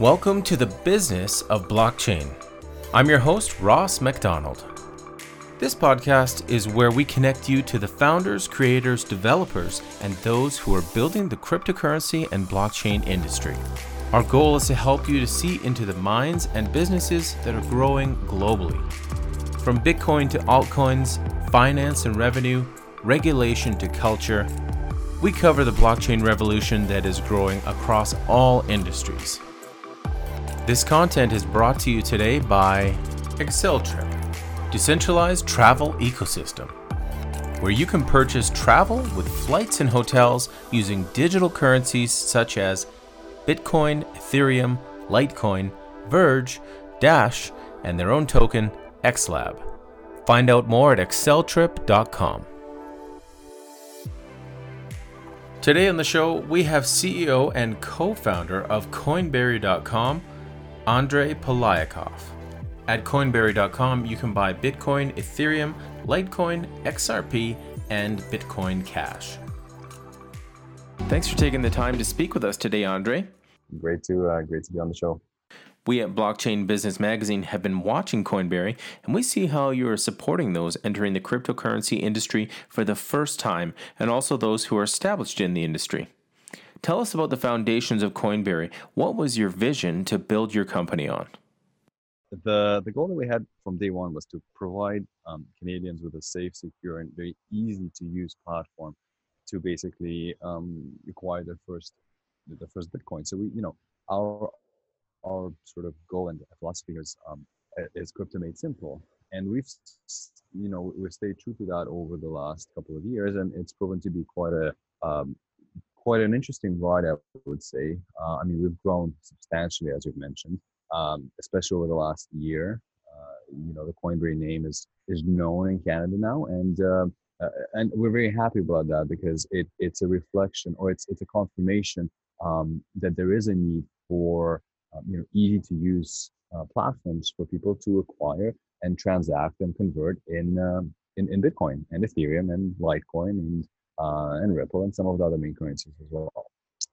Welcome to the business of blockchain. I'm your host, Ross McDonald. This podcast is where we connect you to the founders, creators, developers, and those who are building the cryptocurrency and blockchain industry. Our goal is to help you to see into the minds and businesses that are growing globally. From Bitcoin to altcoins, finance and revenue, regulation to culture, we cover the blockchain revolution that is growing across all industries. This content is brought to you today by XLTrip, decentralized travel ecosystem, where you can purchase travel with flights and hotels using digital currencies such as Bitcoin, Ethereum, Litecoin, Verge, Dash, and their own token, XLab. Find out more at exceltrip.com. Today on the show, we have CEO and co-founder of Coinberry.com, Andrei Poliakov. At Coinberry.com, you can buy Bitcoin, Ethereum, Litecoin, XRP, and Bitcoin Cash. Thanks for taking the time to speak with us today, Andrei. Great to be on the show. We at Blockchain Business Magazine have been watching Coinberry, and we see how you are supporting those entering the cryptocurrency industry for the first time, and also those who are established in the industry. Tell us about the foundations of Coinberry. What was your vision to build your company on? The goal that we had from day one was to provide Canadians with a safe, secure, and very easy-to-use platform to basically acquire their first Bitcoin. So we, our sort of goal and philosophy is crypto made simple, and we've stayed true to that over the last couple of years, and it's proven to be quite an interesting ride, I would say. We've grown substantially, as you've mentioned, especially over the last year. The Coinberry name is known in Canada now, and we're very happy about that because it's a reflection, or it's a confirmation that there is a need for easy to use platforms for people to acquire and transact and convert in Bitcoin and Ethereum and Litecoin and Ripple and some of the other main currencies as well.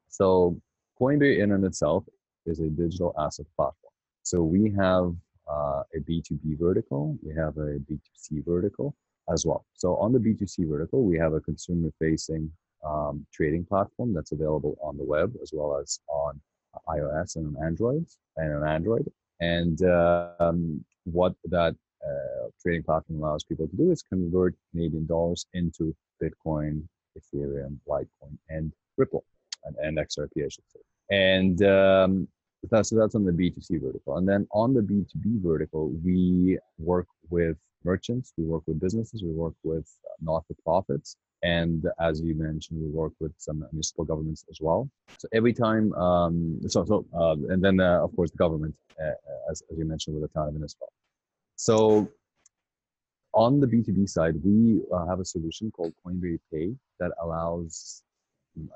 So Coinberry in and itself is a digital asset platform. So we have a B2B vertical, we have a B2C vertical as well. So on the B2C vertical, we have a consumer-facing trading platform that's available on the web as well as on iOS and on Android. And what that trading platform allows people to do is convert Canadian dollars into Bitcoin, Ethereum, Litecoin, and Ripple, and XRP, I should say. And that's on the B2C vertical. And then on the B2B vertical, we work with merchants, we work with businesses, we work with not-for-profits. And as you mentioned, we work with some municipal governments as well. So every time, of course, the government, as you mentioned, with the town of Innisfil. So on the B2B side, we have a solution called Coinberry Pay that allows,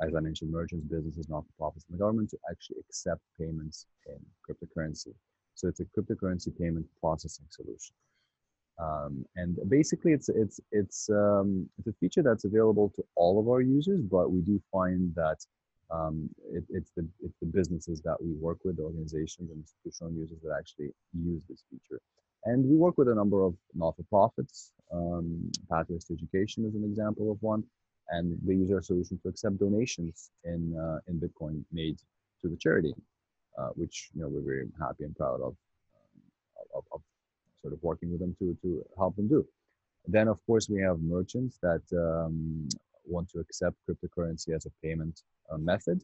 as I mentioned, merchants, businesses, not-for-profits, and the government to actually accept payments in cryptocurrency. So it's a cryptocurrency payment processing solution. And basically, it's a feature that's available to all of our users, but we do find that it's the businesses that we work with, the organizations and institutional users that actually use this feature. And we work with a number of not-for-profits. Pathways to Education is an example of one, and they use our solution to accept donations in Bitcoin made to the charity, which we're very happy and proud of. Sort of working with them to help them do. Then, of course, we have merchants that want to accept cryptocurrency as a payment method.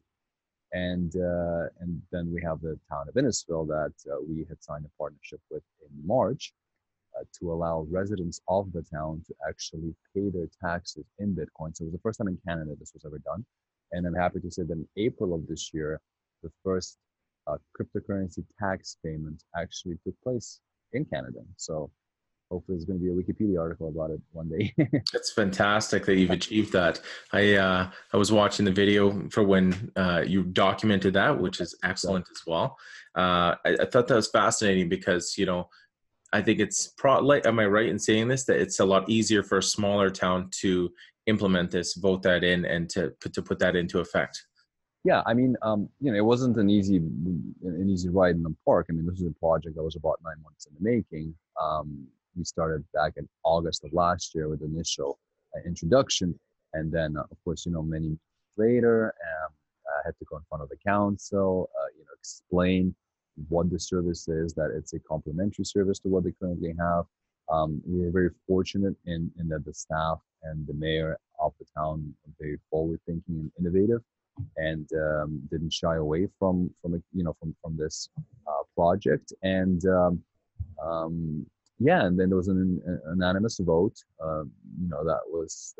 And then we have the town of Innisfil that we had signed a partnership with in March to allow residents of the town to actually pay their taxes in Bitcoin. So it was the first time in Canada this was ever done. And I'm happy to say that in April of this year, the first cryptocurrency tax payment actually took place in Canada. So hopefully there's going to be a Wikipedia article about it one day. That's fantastic that you've achieved that. I was watching the video for when you documented that, which is excellent as well. I thought that was fascinating because, I think it's am I right in saying this, that it's a lot easier for a smaller town to implement this, vote that in, and to put that into effect? Yeah, I mean, you know, it wasn't an easy ride in the park. I mean, this was a project that was about 9 months in the making. We started back in August of last year with the initial introduction, and then, of course, you know, many months later, I had to go in front of the council, you know, explain what the service is, that it's a complementary service to what they currently have. We were very fortunate in that the staff and the mayor of the town are very forward-thinking and innovative, and didn't shy away from this project. And yeah, and then there was an unanimous vote, you know, that was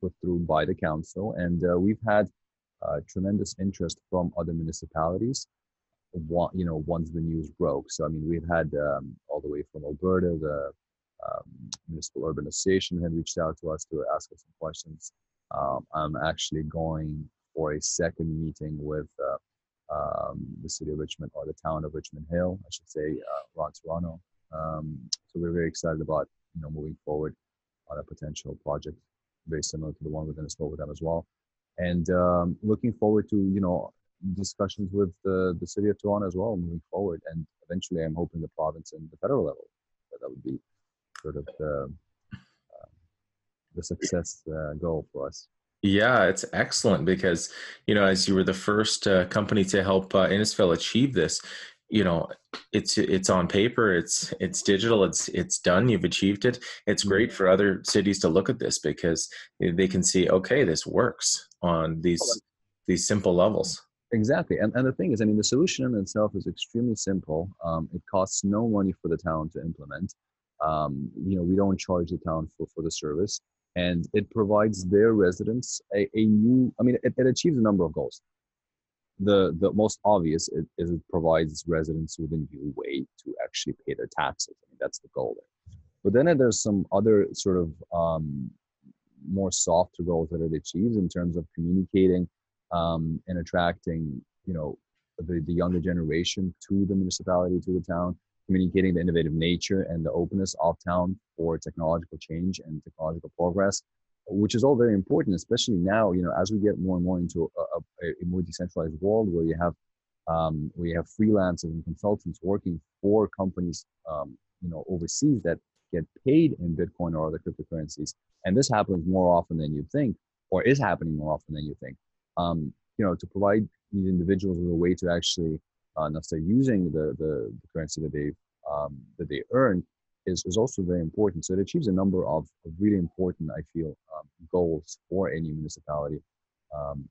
put through by the council, and we've had tremendous interest from other municipalities. You know, once the news broke, so I mean, we've had all the way from Alberta, the Municipal Urban Association had reached out to us to ask us some questions. I'm actually going for a second meeting with the city of Richmond, or the town of Richmond Hill, I should say, around Toronto. So we're very excited about, you know, moving forward on a potential project very similar to the one with Innisfil with them as well, and looking forward to, you know, discussions with the city of Toronto as well moving forward, and eventually I'm hoping the province and the federal level. So that would be sort of the success goal for us. Yeah, it's excellent because, you know, as you were the first company to help Innisfil achieve this, you know, it's on paper, it's digital, it's done, you've achieved it. It's great for other cities to look at this because they can see, okay, this works on these simple levels. Exactly. And the thing is, I mean, the solution in itself is extremely simple. It costs no money for the town to implement. You know, we don't charge the town for the service, and it provides their residents a new, I mean, it achieves a number of goals. The most obvious is it provides residents with a new way to actually pay their taxes. I mean, that's the goal there. But then there's some other sort of more softer goals that it achieves in terms of communicating and attracting, you know, the younger generation to the municipality, to the town, communicating the innovative nature and the openness of town for technological change and technological progress, which is all very important, especially now, you know, as we get more and more into a more decentralized world where you have freelancers and consultants working for companies, you know, overseas that get paid in Bitcoin or other cryptocurrencies. And this happens more often than you think, or is happening more often than you think. You know, to provide these individuals with a way to actually, unless they're using the currency that they earn, is also very important. So it achieves a number of really important, I feel, goals for any municipality.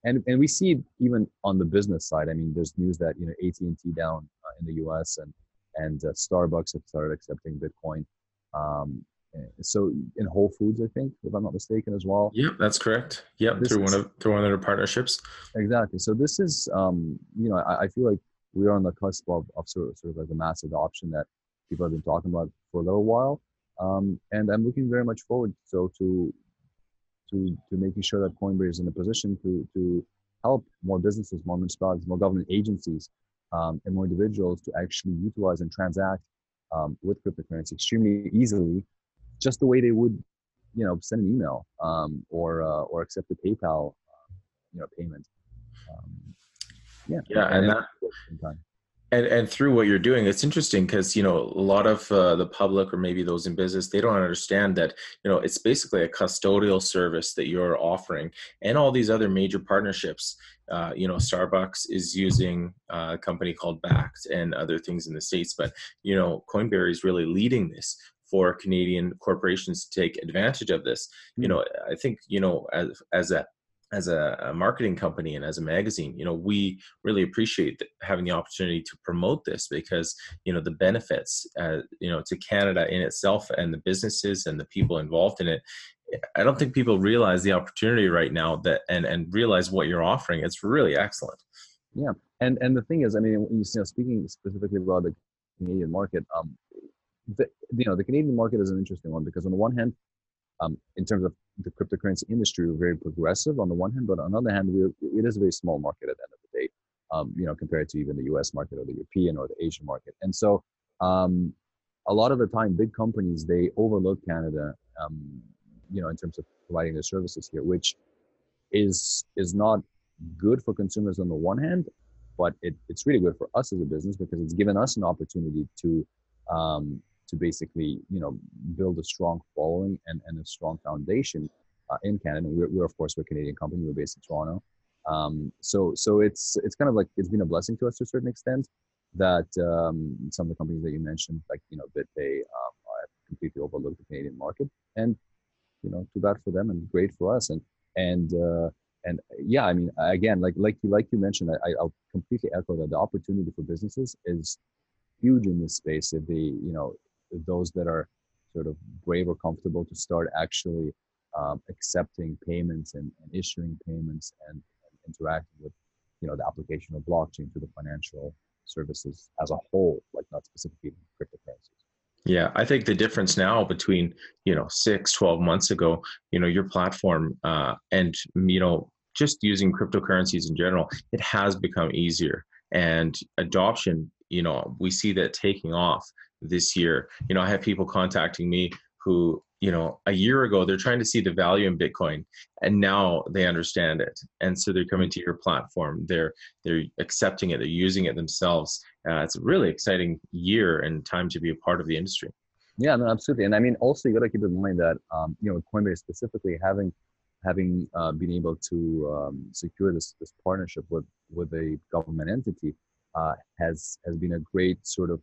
And we see it even on the business side. I mean, there's news that, you know, AT&T down in the US and Starbucks have started accepting Bitcoin. So in Whole Foods, I think, if I'm not mistaken, as well. Yep, that's correct. Yep, through one of their partnerships. Exactly. So this is, you know, I feel like we are on the cusp of sort of like a mass adoption that people have been talking about for a little while, and I'm looking very much forward to making sure that Coinberry is in a position to help more businesses, more municipalities, more government agencies, and more individuals to actually utilize and transact with cryptocurrency extremely easily. Just the way they would, you know, send an email or accept a PayPal, you know, payment. Yeah, and through what you're doing, it's interesting because, you know, a lot of the public or maybe those in business, they don't understand that, you know, it's basically a custodial service that you're offering, and all these other major partnerships. You know, Starbucks is using a company called Backed and other things in the States, but, you know, Coinberry is really leading this for Canadian corporations to take advantage of this. You know, I think, you know, as a marketing company and as a magazine, you know, we really appreciate having the opportunity to promote this because, you know, the benefits, you know, to Canada in itself and the businesses and the people involved in it. I don't think people realize the opportunity right now that and realize what you're offering. It's really excellent. Yeah, and the thing is, I mean, you know, speaking specifically about the Canadian market, you know, the Canadian market is an interesting one because on the one hand, in terms of the cryptocurrency industry, we're very progressive on the one hand, but on the other hand, it is a very small market at the end of the day, you know, compared to even the U.S. market or the European or the Asian market. And so a lot of the time, big companies, they overlook Canada, you know, in terms of providing their services here, which is not good for consumers on the one hand, but it's really good for us as a business because it's given us an opportunity to basically, you know, build a strong following and a strong foundation in Canada. We're of course, we're a Canadian company. We're based in Toronto. So it's kind of like, it's been a blessing to us to a certain extent that some of the companies that you mentioned, like, you know, that they have completely overlooked the Canadian market, and, you know, too bad for them and great for us. And yeah, I mean, again, like you mentioned, I'll completely echo that the opportunity for businesses is huge in this space. If they, you know, those that are sort of brave or comfortable to start actually accepting payments and issuing payments and interacting with, you know, the application of blockchain to the financial services as a whole, like not specifically cryptocurrencies. Yeah, I think the difference now between, you know, 6-12 months ago, you know, your platform and, you know, just using cryptocurrencies in general, it has become easier, and adoption, you know, we see that taking off this year. You know, I have people contacting me who, you know, a year ago, they're trying to see the value in Bitcoin, and now they understand it. And so they're coming to your platform, they're accepting it, they're using it themselves. It's a really exciting year and time to be a part of the industry. Yeah, no, absolutely. And I mean, also you got to keep in mind that, you know, Coinberry specifically having been able to secure this partnership with a government entity has been a great sort of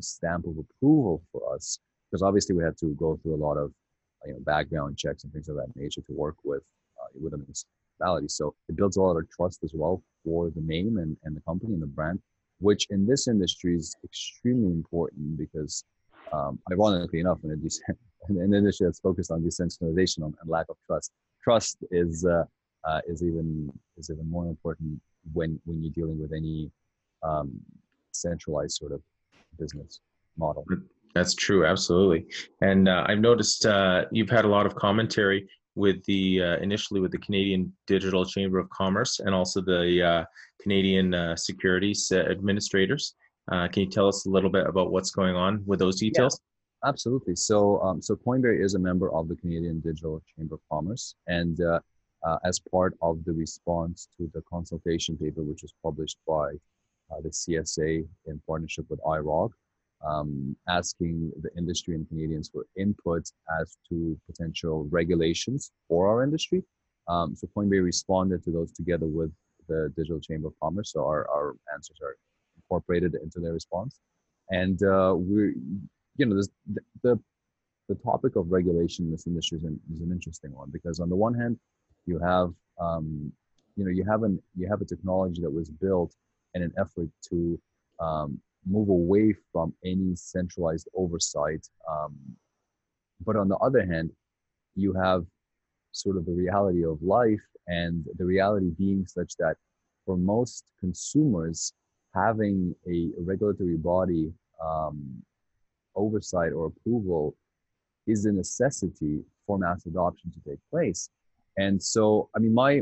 stamp of approval for us. Because obviously we had to go through a lot of, you know, background checks and things of that nature to work with a municipality. So it builds a lot of trust as well for the name and the company and the brand, which in this industry is extremely important because, ironically enough, in an industry that's focused on decentralization and lack of trust, trust is even more important when you're dealing with any centralized sort of business model. That's true, absolutely. And I've noticed you've had a lot of commentary with the initially with the Canadian Digital Chamber of Commerce and also the Canadian Securities Administrators. Can you tell us a little bit about what's going on with those details? Yeah, absolutely. So, so Coinberry is a member of the Canadian Digital Chamber of Commerce, and as part of the response to the consultation paper, which was published by the CSA in partnership with IROG. Asking the industry and Canadians for input as to potential regulations for our industry. So Coinberry responded to those together with the Digital Chamber of Commerce. So our answers are incorporated into their response. And we're, you know, the topic of regulation in this industry is an interesting one, because on the one hand, you have, you know, you have a technology that was built in an effort to move away from any centralized oversight. But on the other hand, you have sort of the reality of life, and the reality being such that for most consumers, having a regulatory body oversight or approval is a necessity for mass adoption to take place. And so, I mean, my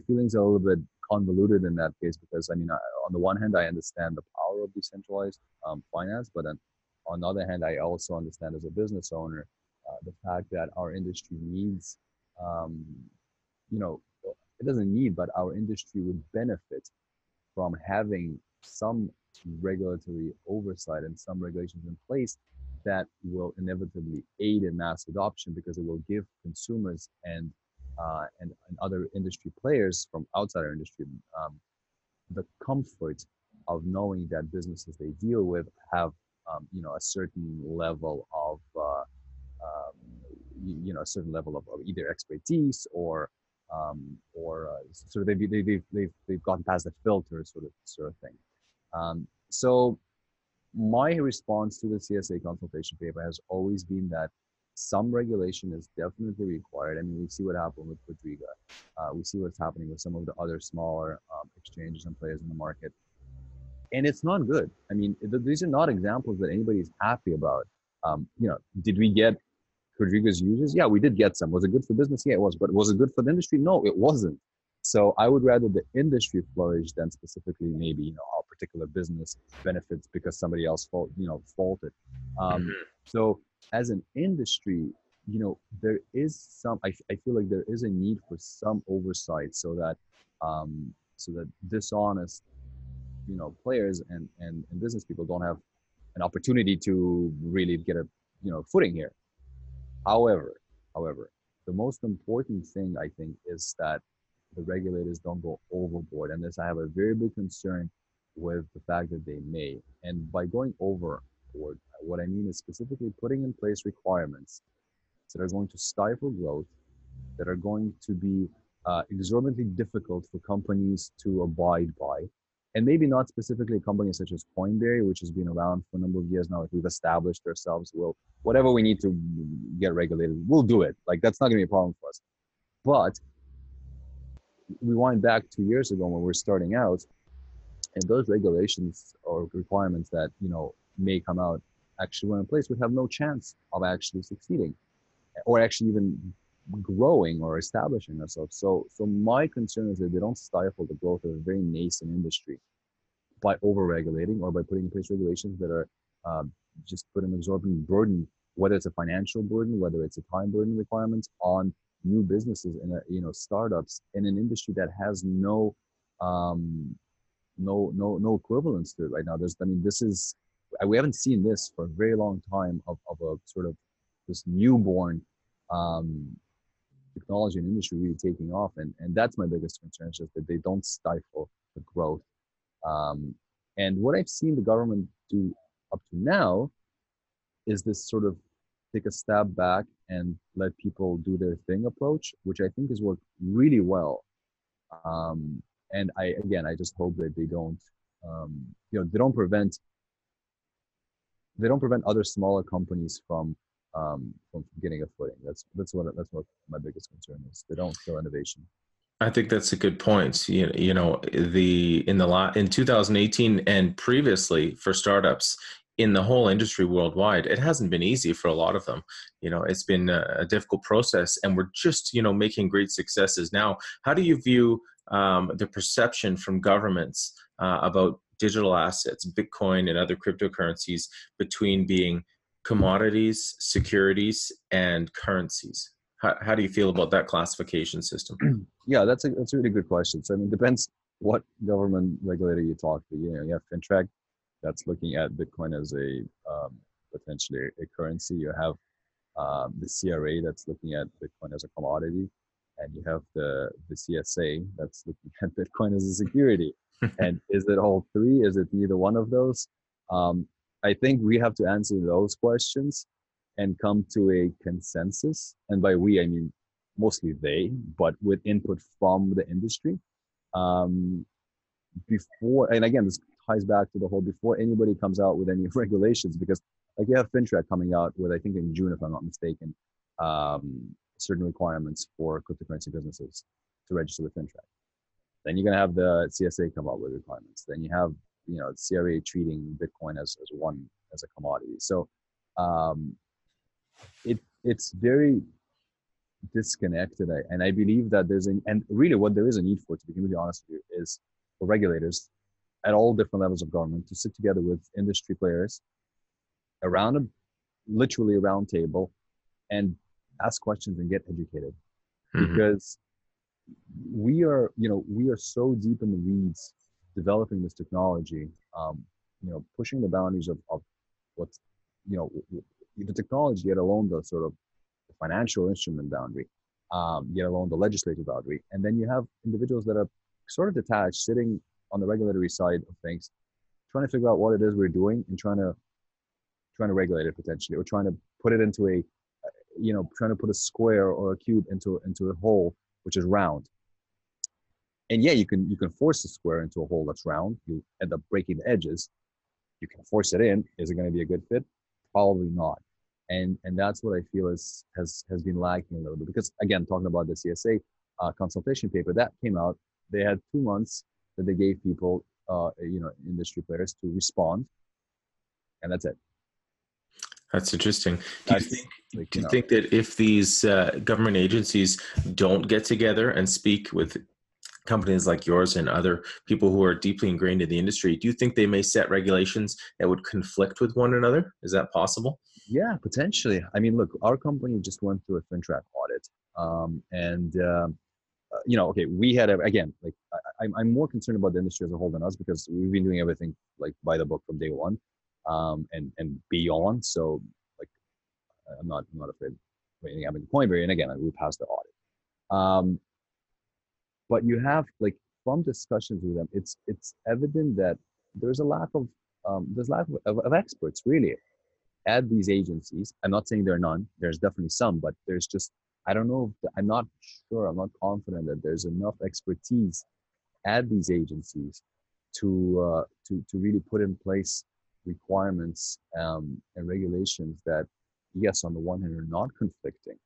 feelings are a little bit convoluted in that case, because I mean, on the one hand, I understand the power of decentralized finance, but then on the other hand, I also understand as a business owner the fact that our industry needs, you know, it doesn't need, but our industry would benefit from having some regulatory oversight and some regulations in place that will inevitably aid in mass adoption, because it will give consumers and other industry players from outside our industry, the comfort of knowing that businesses they deal with have, you know, a certain level of, you know, a certain level of either expertise or sort of they've gotten past the filter sort of thing. So my response to the CSA consultation paper has always been that some regulation is definitely required. I mean, we see what happened with Quadriga. We see what's happening with some of the other smaller exchanges and players in the market. And it's not good. I mean, these are not examples that anybody's happy about. You know, did we get Quadriga's users? Yeah, we did get some. Was it good for business? Yeah, it was. But was it good for the industry? No, it wasn't. So I would rather the industry flourish than specifically maybe, you know, our particular business benefits because somebody else, you know, faulted. So as an industry, you know, there is some, I feel like there is a need for some oversight so that so that dishonest, players and business people don't have an opportunity to really get a, footing here. However, the most important thing, I think, is that the regulators don't go overboard. And this, I have a very big concern with the fact that they may. And by going overboard, what I mean is specifically putting in place requirements that are going to stifle growth, that are going to be exorbitantly difficult for companies to abide by. And maybe not specifically a company such as Coinberry, which has been around for a number of years now. Like, we've established ourselves, well, whatever we need to get regulated, we'll do it. Like, that's not gonna be a problem for us. But we wind back 2 years ago when we're starting out, and those regulations or requirements that, may come out actually were in place would have no chance of actually succeeding or actually even growing or establishing ourselves. So my concern is that they don't stifle the growth of a very nascent industry by over-regulating or by putting in place regulations that are just put an absorbent burden, whether it's a financial burden, whether it's a time burden requirements on new businesses and startups in an industry that has no no equivalence to it right now. We haven't seen this for a very long time of a sort of this newborn technology and industry really taking off, and that's my biggest concern, is just that they don't stifle the growth. And what I've seen the government do up to now is this sort of take a step back and let people do their thing approach, which I think has worked really well. And I just hope that they don't, they don't prevent other smaller companies from getting a footing. That's what my biggest concern is. They don't kill innovation. I think that's a good point. In 2018 and previously for startups in the whole industry worldwide, it hasn't been easy for a lot of them. It's been a difficult process, and we're just, making great successes now. How do you view the perception from governments about digital assets, Bitcoin and other cryptocurrencies, between being commodities, securities, and currencies? How do you feel about that classification system? Yeah, that's a really good question. So, depends what government regulator you talk to. You have FinTrac, that's looking at Bitcoin as a potentially a currency. You have the CRA, that's looking at Bitcoin as a commodity, and you have the CSA, that's looking at Bitcoin as a security. And is it all three? Is it neither one of those? I think we have to answer those questions and come to a consensus. And by we, I mean mostly they, but with input from the industry. Before, and again, this ties back to the whole before anybody comes out with any regulations, because you have FinTrac coming out with, I think in June, if I'm not mistaken, certain requirements for cryptocurrency businesses to register with FinTrac. Then you're going to have the CSA come up with requirements. Then you have CRA treating Bitcoin as a commodity. So it's very disconnected. And I believe that really what there is a need for, to be really honest with you, is for regulators at all different levels of government to sit together with industry players around literally a round table and ask questions and get educated. Mm-hmm. Because we are so deep in the weeds developing this technology, pushing the boundaries of what's, the technology, yet alone the sort of financial instrument boundary, yet alone the legislative boundary. And then you have individuals that are sort of detached, sitting on the regulatory side of things, trying to figure out what it is we're doing and trying to regulate it potentially, or trying to put it into a, trying to put a square or a cube into a hole, which is round. And yeah, you can force a square into a hole that's round. You end up breaking the edges. You can force it in. Is it going to be a good fit? Probably not. And that's what I feel has been lacking a little bit. Because again, talking about the CSA consultation paper that came out, they had 2 months that they gave people, industry players to respond, and that's it. That's interesting. Do you think that if these government agencies don't get together and speak with companies like yours and other people who are deeply ingrained in the industry, do you think they may set regulations that would conflict with one another? Is that possible? Yeah, potentially. Look, our company just went through a FinTrac audit, and you know, okay, we had, again, like I'm more concerned about the industry as a whole than us, because we've been doing everything like by the book from day one, and beyond. So like, I'm not afraid of anything happening to Coinberry. And again, we passed the audit. But you have, like, from discussions with them, it's evident that there's a lack of there's lack of experts really at these agencies. I'm not saying there are none. There's definitely some, but there's just, I don't know. I'm not sure. I'm not confident that there's enough expertise at these agencies to really put in place requirements and regulations that, yes, on the one hand, are not conflicting,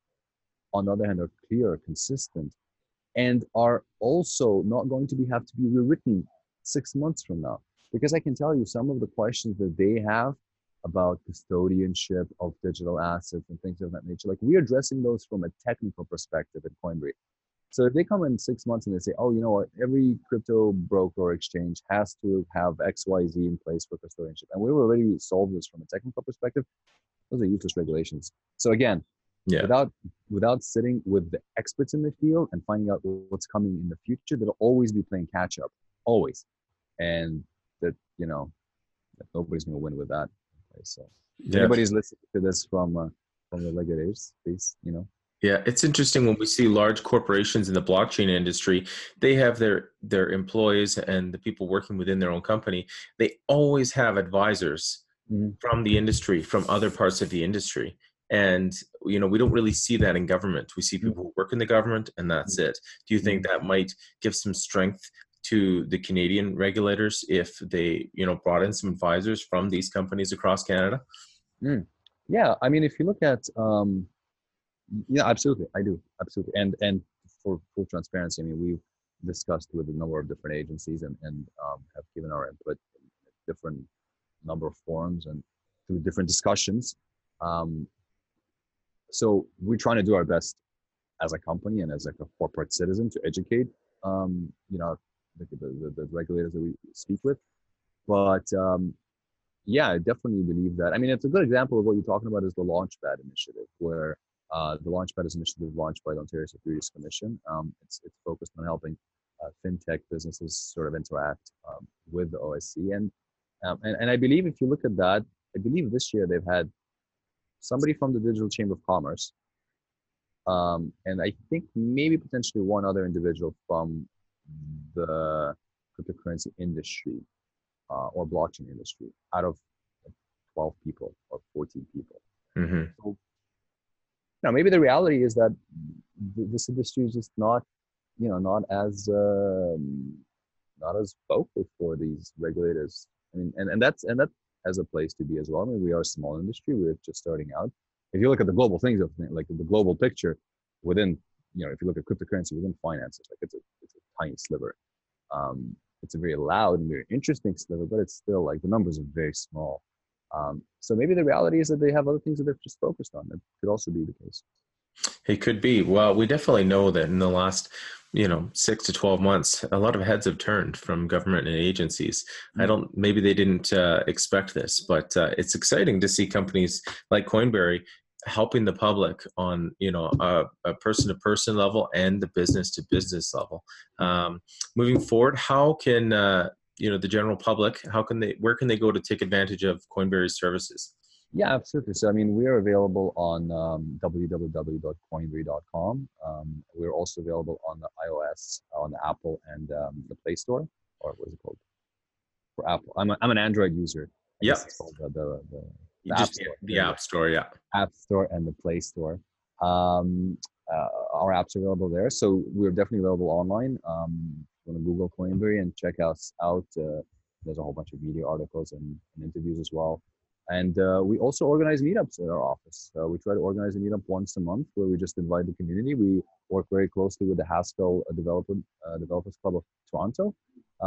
on the other hand, are clear, consistent, and are also not going to have to be rewritten 6 months from now. Because I can tell you some of the questions that they have about custodianship of digital assets and things of that nature, like, we're addressing those from a technical perspective at Coinberry. So if they come in 6 months and they say, oh, you know what, every crypto broker or exchange has to have XYZ in place for custodianship, and we've already solved this from a technical perspective, those are useless regulations. So again, yeah, without sitting with the experts in the field and finding out what's coming in the future, they'll always be playing catch up, always. And that, you know, nobody's going to win with that. So yeah. Anybody's listening to this from the regulators, please, you know. Yeah, it's interesting when we see large corporations in the blockchain industry, they have their employees and the people working within their own company, they always have advisors from the industry, from other parts of the industry. And, you know, we don't really see that in government. We see people who work in the government, and that's it. Do you think that might give some strength to the Canadian regulators if they, you know, brought in some advisors from these companies across Canada? Yeah, I mean, if you look at, yeah, absolutely, I do, absolutely. And for full transparency, I mean, we've discussed with a number of different agencies and have given our input in a different number of forums and through different discussions. So we're trying to do our best as a company and as like a corporate citizen to educate, you know, the regulators that we speak with. But yeah, I definitely believe that. I mean, it's a good example of what you're talking about is the Launchpad initiative, where the Launchpad is an initiative launched by the Ontario Securities Commission. It's focused on helping fintech businesses sort of interact with the OSC. And I believe if you look at that, I believe this year they've had somebody from the Digital Chamber of Commerce, and I think maybe potentially one other individual from the cryptocurrency industry or blockchain industry, out of 12 people or 14 people. So, now maybe the reality is that this industry is just not, you know, not as vocal for these regulators. I mean, and that as a place to be as well. I mean, we are a small industry; we're just starting out. If you look at the global things, like the global picture within, you know, if you look at cryptocurrency within finance, like it's a tiny sliver. It's a very loud and very interesting sliver, but it's still like the numbers are very small. So maybe the reality is that they have other things that they're just focused on. That could also be the case. It could be. Well, we definitely know that in the last, you know, 6 to 12 months, a lot of heads have turned from government and agencies. Maybe they didn't expect this, but it's exciting to see companies like Coinberry helping the public on, you know, a person-to-person level and the business-to-business level. Moving forward, how can you know, the general public, where can they go to take advantage of Coinberry's services? Yeah, absolutely. So, I mean, we are available on www.coinberry.com. We're also available on the iOS, on the Apple and the Play Store, or what is it called? For Apple. I'm an Android user. Yeah. It's called the App Store, yeah. App Store and the Play Store. Our apps are available there. So we're definitely available online. Go to Google Coinberry and check us out. There's a whole bunch of video articles and interviews as well. And we also organize meetups at our office. We try to organize a meetup once a month where we just invite the community. We work very closely with the Haskell Developers Club of Toronto.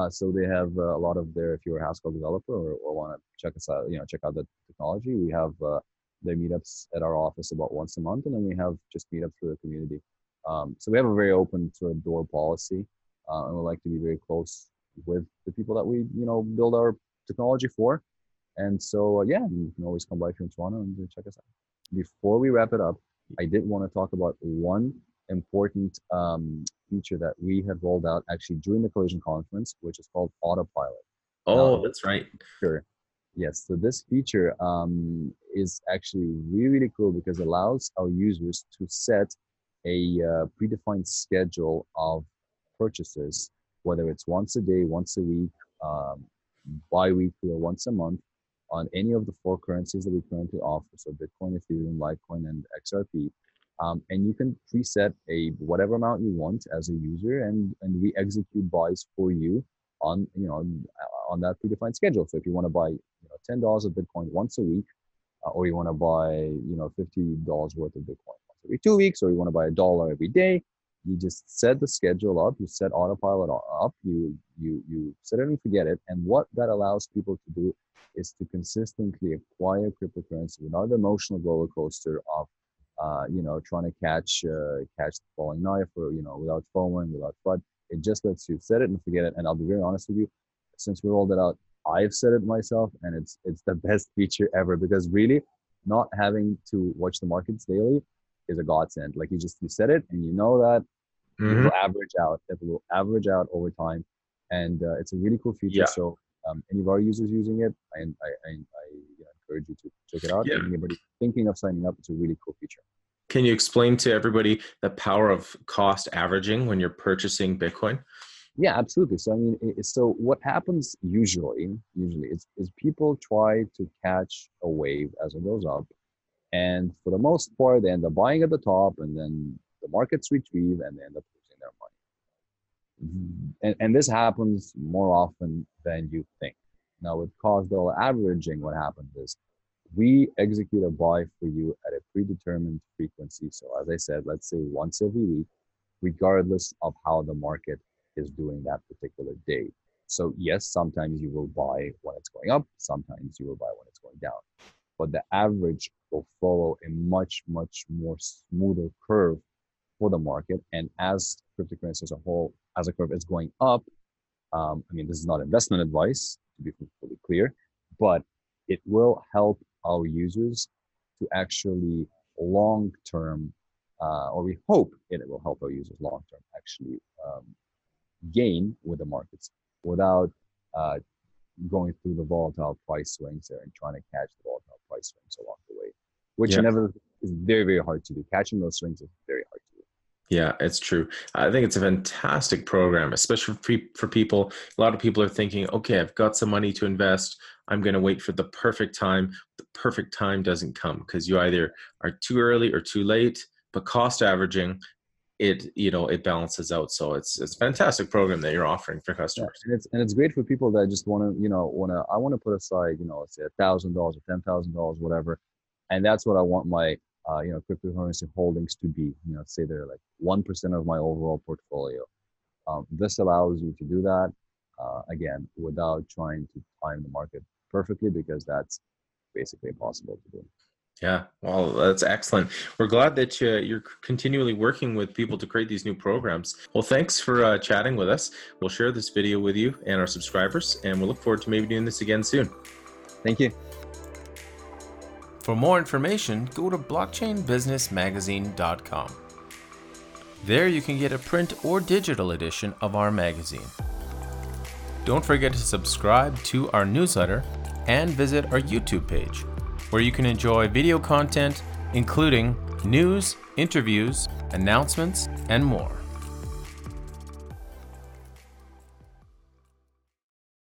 So they have a lot of their, if you're a Haskell developer or want to check us out, you know, check out the technology, we have their meetups at our office about once a month. And then we have just meetups for the community. So we have a very open sort of door policy. And we like to be very close with the people that we, you know, build our technology for. And so, yeah, you can always come by if you're in Toronto and check us out. Before we wrap it up, I did want to talk about one important feature that we had rolled out actually during the Collision Conference, which is called Autopilot. Oh, that's right. Sure. Yes. So this feature is actually really, really cool because it allows our users to set a predefined schedule of purchases, whether it's once a day, once a week, bi-weekly, or once a month, on any of the four currencies that we currently offer, so Bitcoin, Ethereum, Litecoin, and XRP. And you can preset a whatever amount you want as a user, and we execute buys for you on on that predefined schedule. So if you want to buy $10 of Bitcoin once a week, or you want to buy $50 worth of Bitcoin once every 2 weeks, or you want to buy $1 every day, you just set the schedule up. You set Autopilot up. You set it and forget it. And what that allows people to do is to consistently acquire cryptocurrency without the emotional roller coaster of trying to catch the falling knife, or without FOMOing, without FUD. It just lets you set it and forget it. And I'll be very honest with you, since we rolled it out, I've said it myself, and it's the best feature ever, because really not having to watch the markets daily is a godsend. Like you set it and you know that it will average out. It will average out over time, and it's a really cool feature. Yeah. So any of our users using it, and I encourage you to check it out. Yeah. Anybody thinking of signing up, it's a really cool feature. Can you explain to everybody the power of cost averaging when you're purchasing Bitcoin? Yeah, absolutely. So so what happens usually is people try to catch a wave as it goes up, and for the most part, they end up buying at the top, and then the markets retrieve, and they end up losing their money. And this happens more often than you think. Now, with cost averaging, what happens is we execute a buy for you at a predetermined frequency. So as I said, let's say once every week, regardless of how the market is doing that particular day. So yes, sometimes you will buy when it's going up, sometimes you will buy when it's going down. But the average will follow a much, much more smoother curve for the market. And as cryptocurrency as a whole, as a curve is going up, this is not investment advice, to be fully clear, but it will help our users to actually long-term, or we hope it will help our users long-term actually gain with the markets without going through the volatile price swings there and trying to catch the volatile price swings along the way, which is very, very hard to do. Catching those swings is very hard to do. Yeah, it's true. I think it's a fantastic program, especially for people. A lot of people are thinking, okay, I've got some money to invest. I'm going to wait for the perfect time. The perfect time doesn't come because you either are too early or too late, but cost averaging, it balances out. So it's a fantastic program that you're offering for customers. Yeah, and it's great for people that just want to put aside, say $1,000 or $10,000, whatever. And that's what I want my, cryptocurrency holdings to be, say they're like 1% of my overall portfolio. This allows you to do that again, without trying to time the market perfectly, because that's basically impossible to do. Yeah, well, that's excellent. We're glad that you're continually working with people to create these new programs. Well, thanks for chatting with us. We'll share this video with you and our subscribers, and we'll look forward to maybe doing this again soon. Thank you. For more information, go to blockchainbusinessmagazine.com. There you can get a print or digital edition of our magazine. Don't forget to subscribe to our newsletter and visit our YouTube page, where you can enjoy video content, including news, interviews, announcements, and more.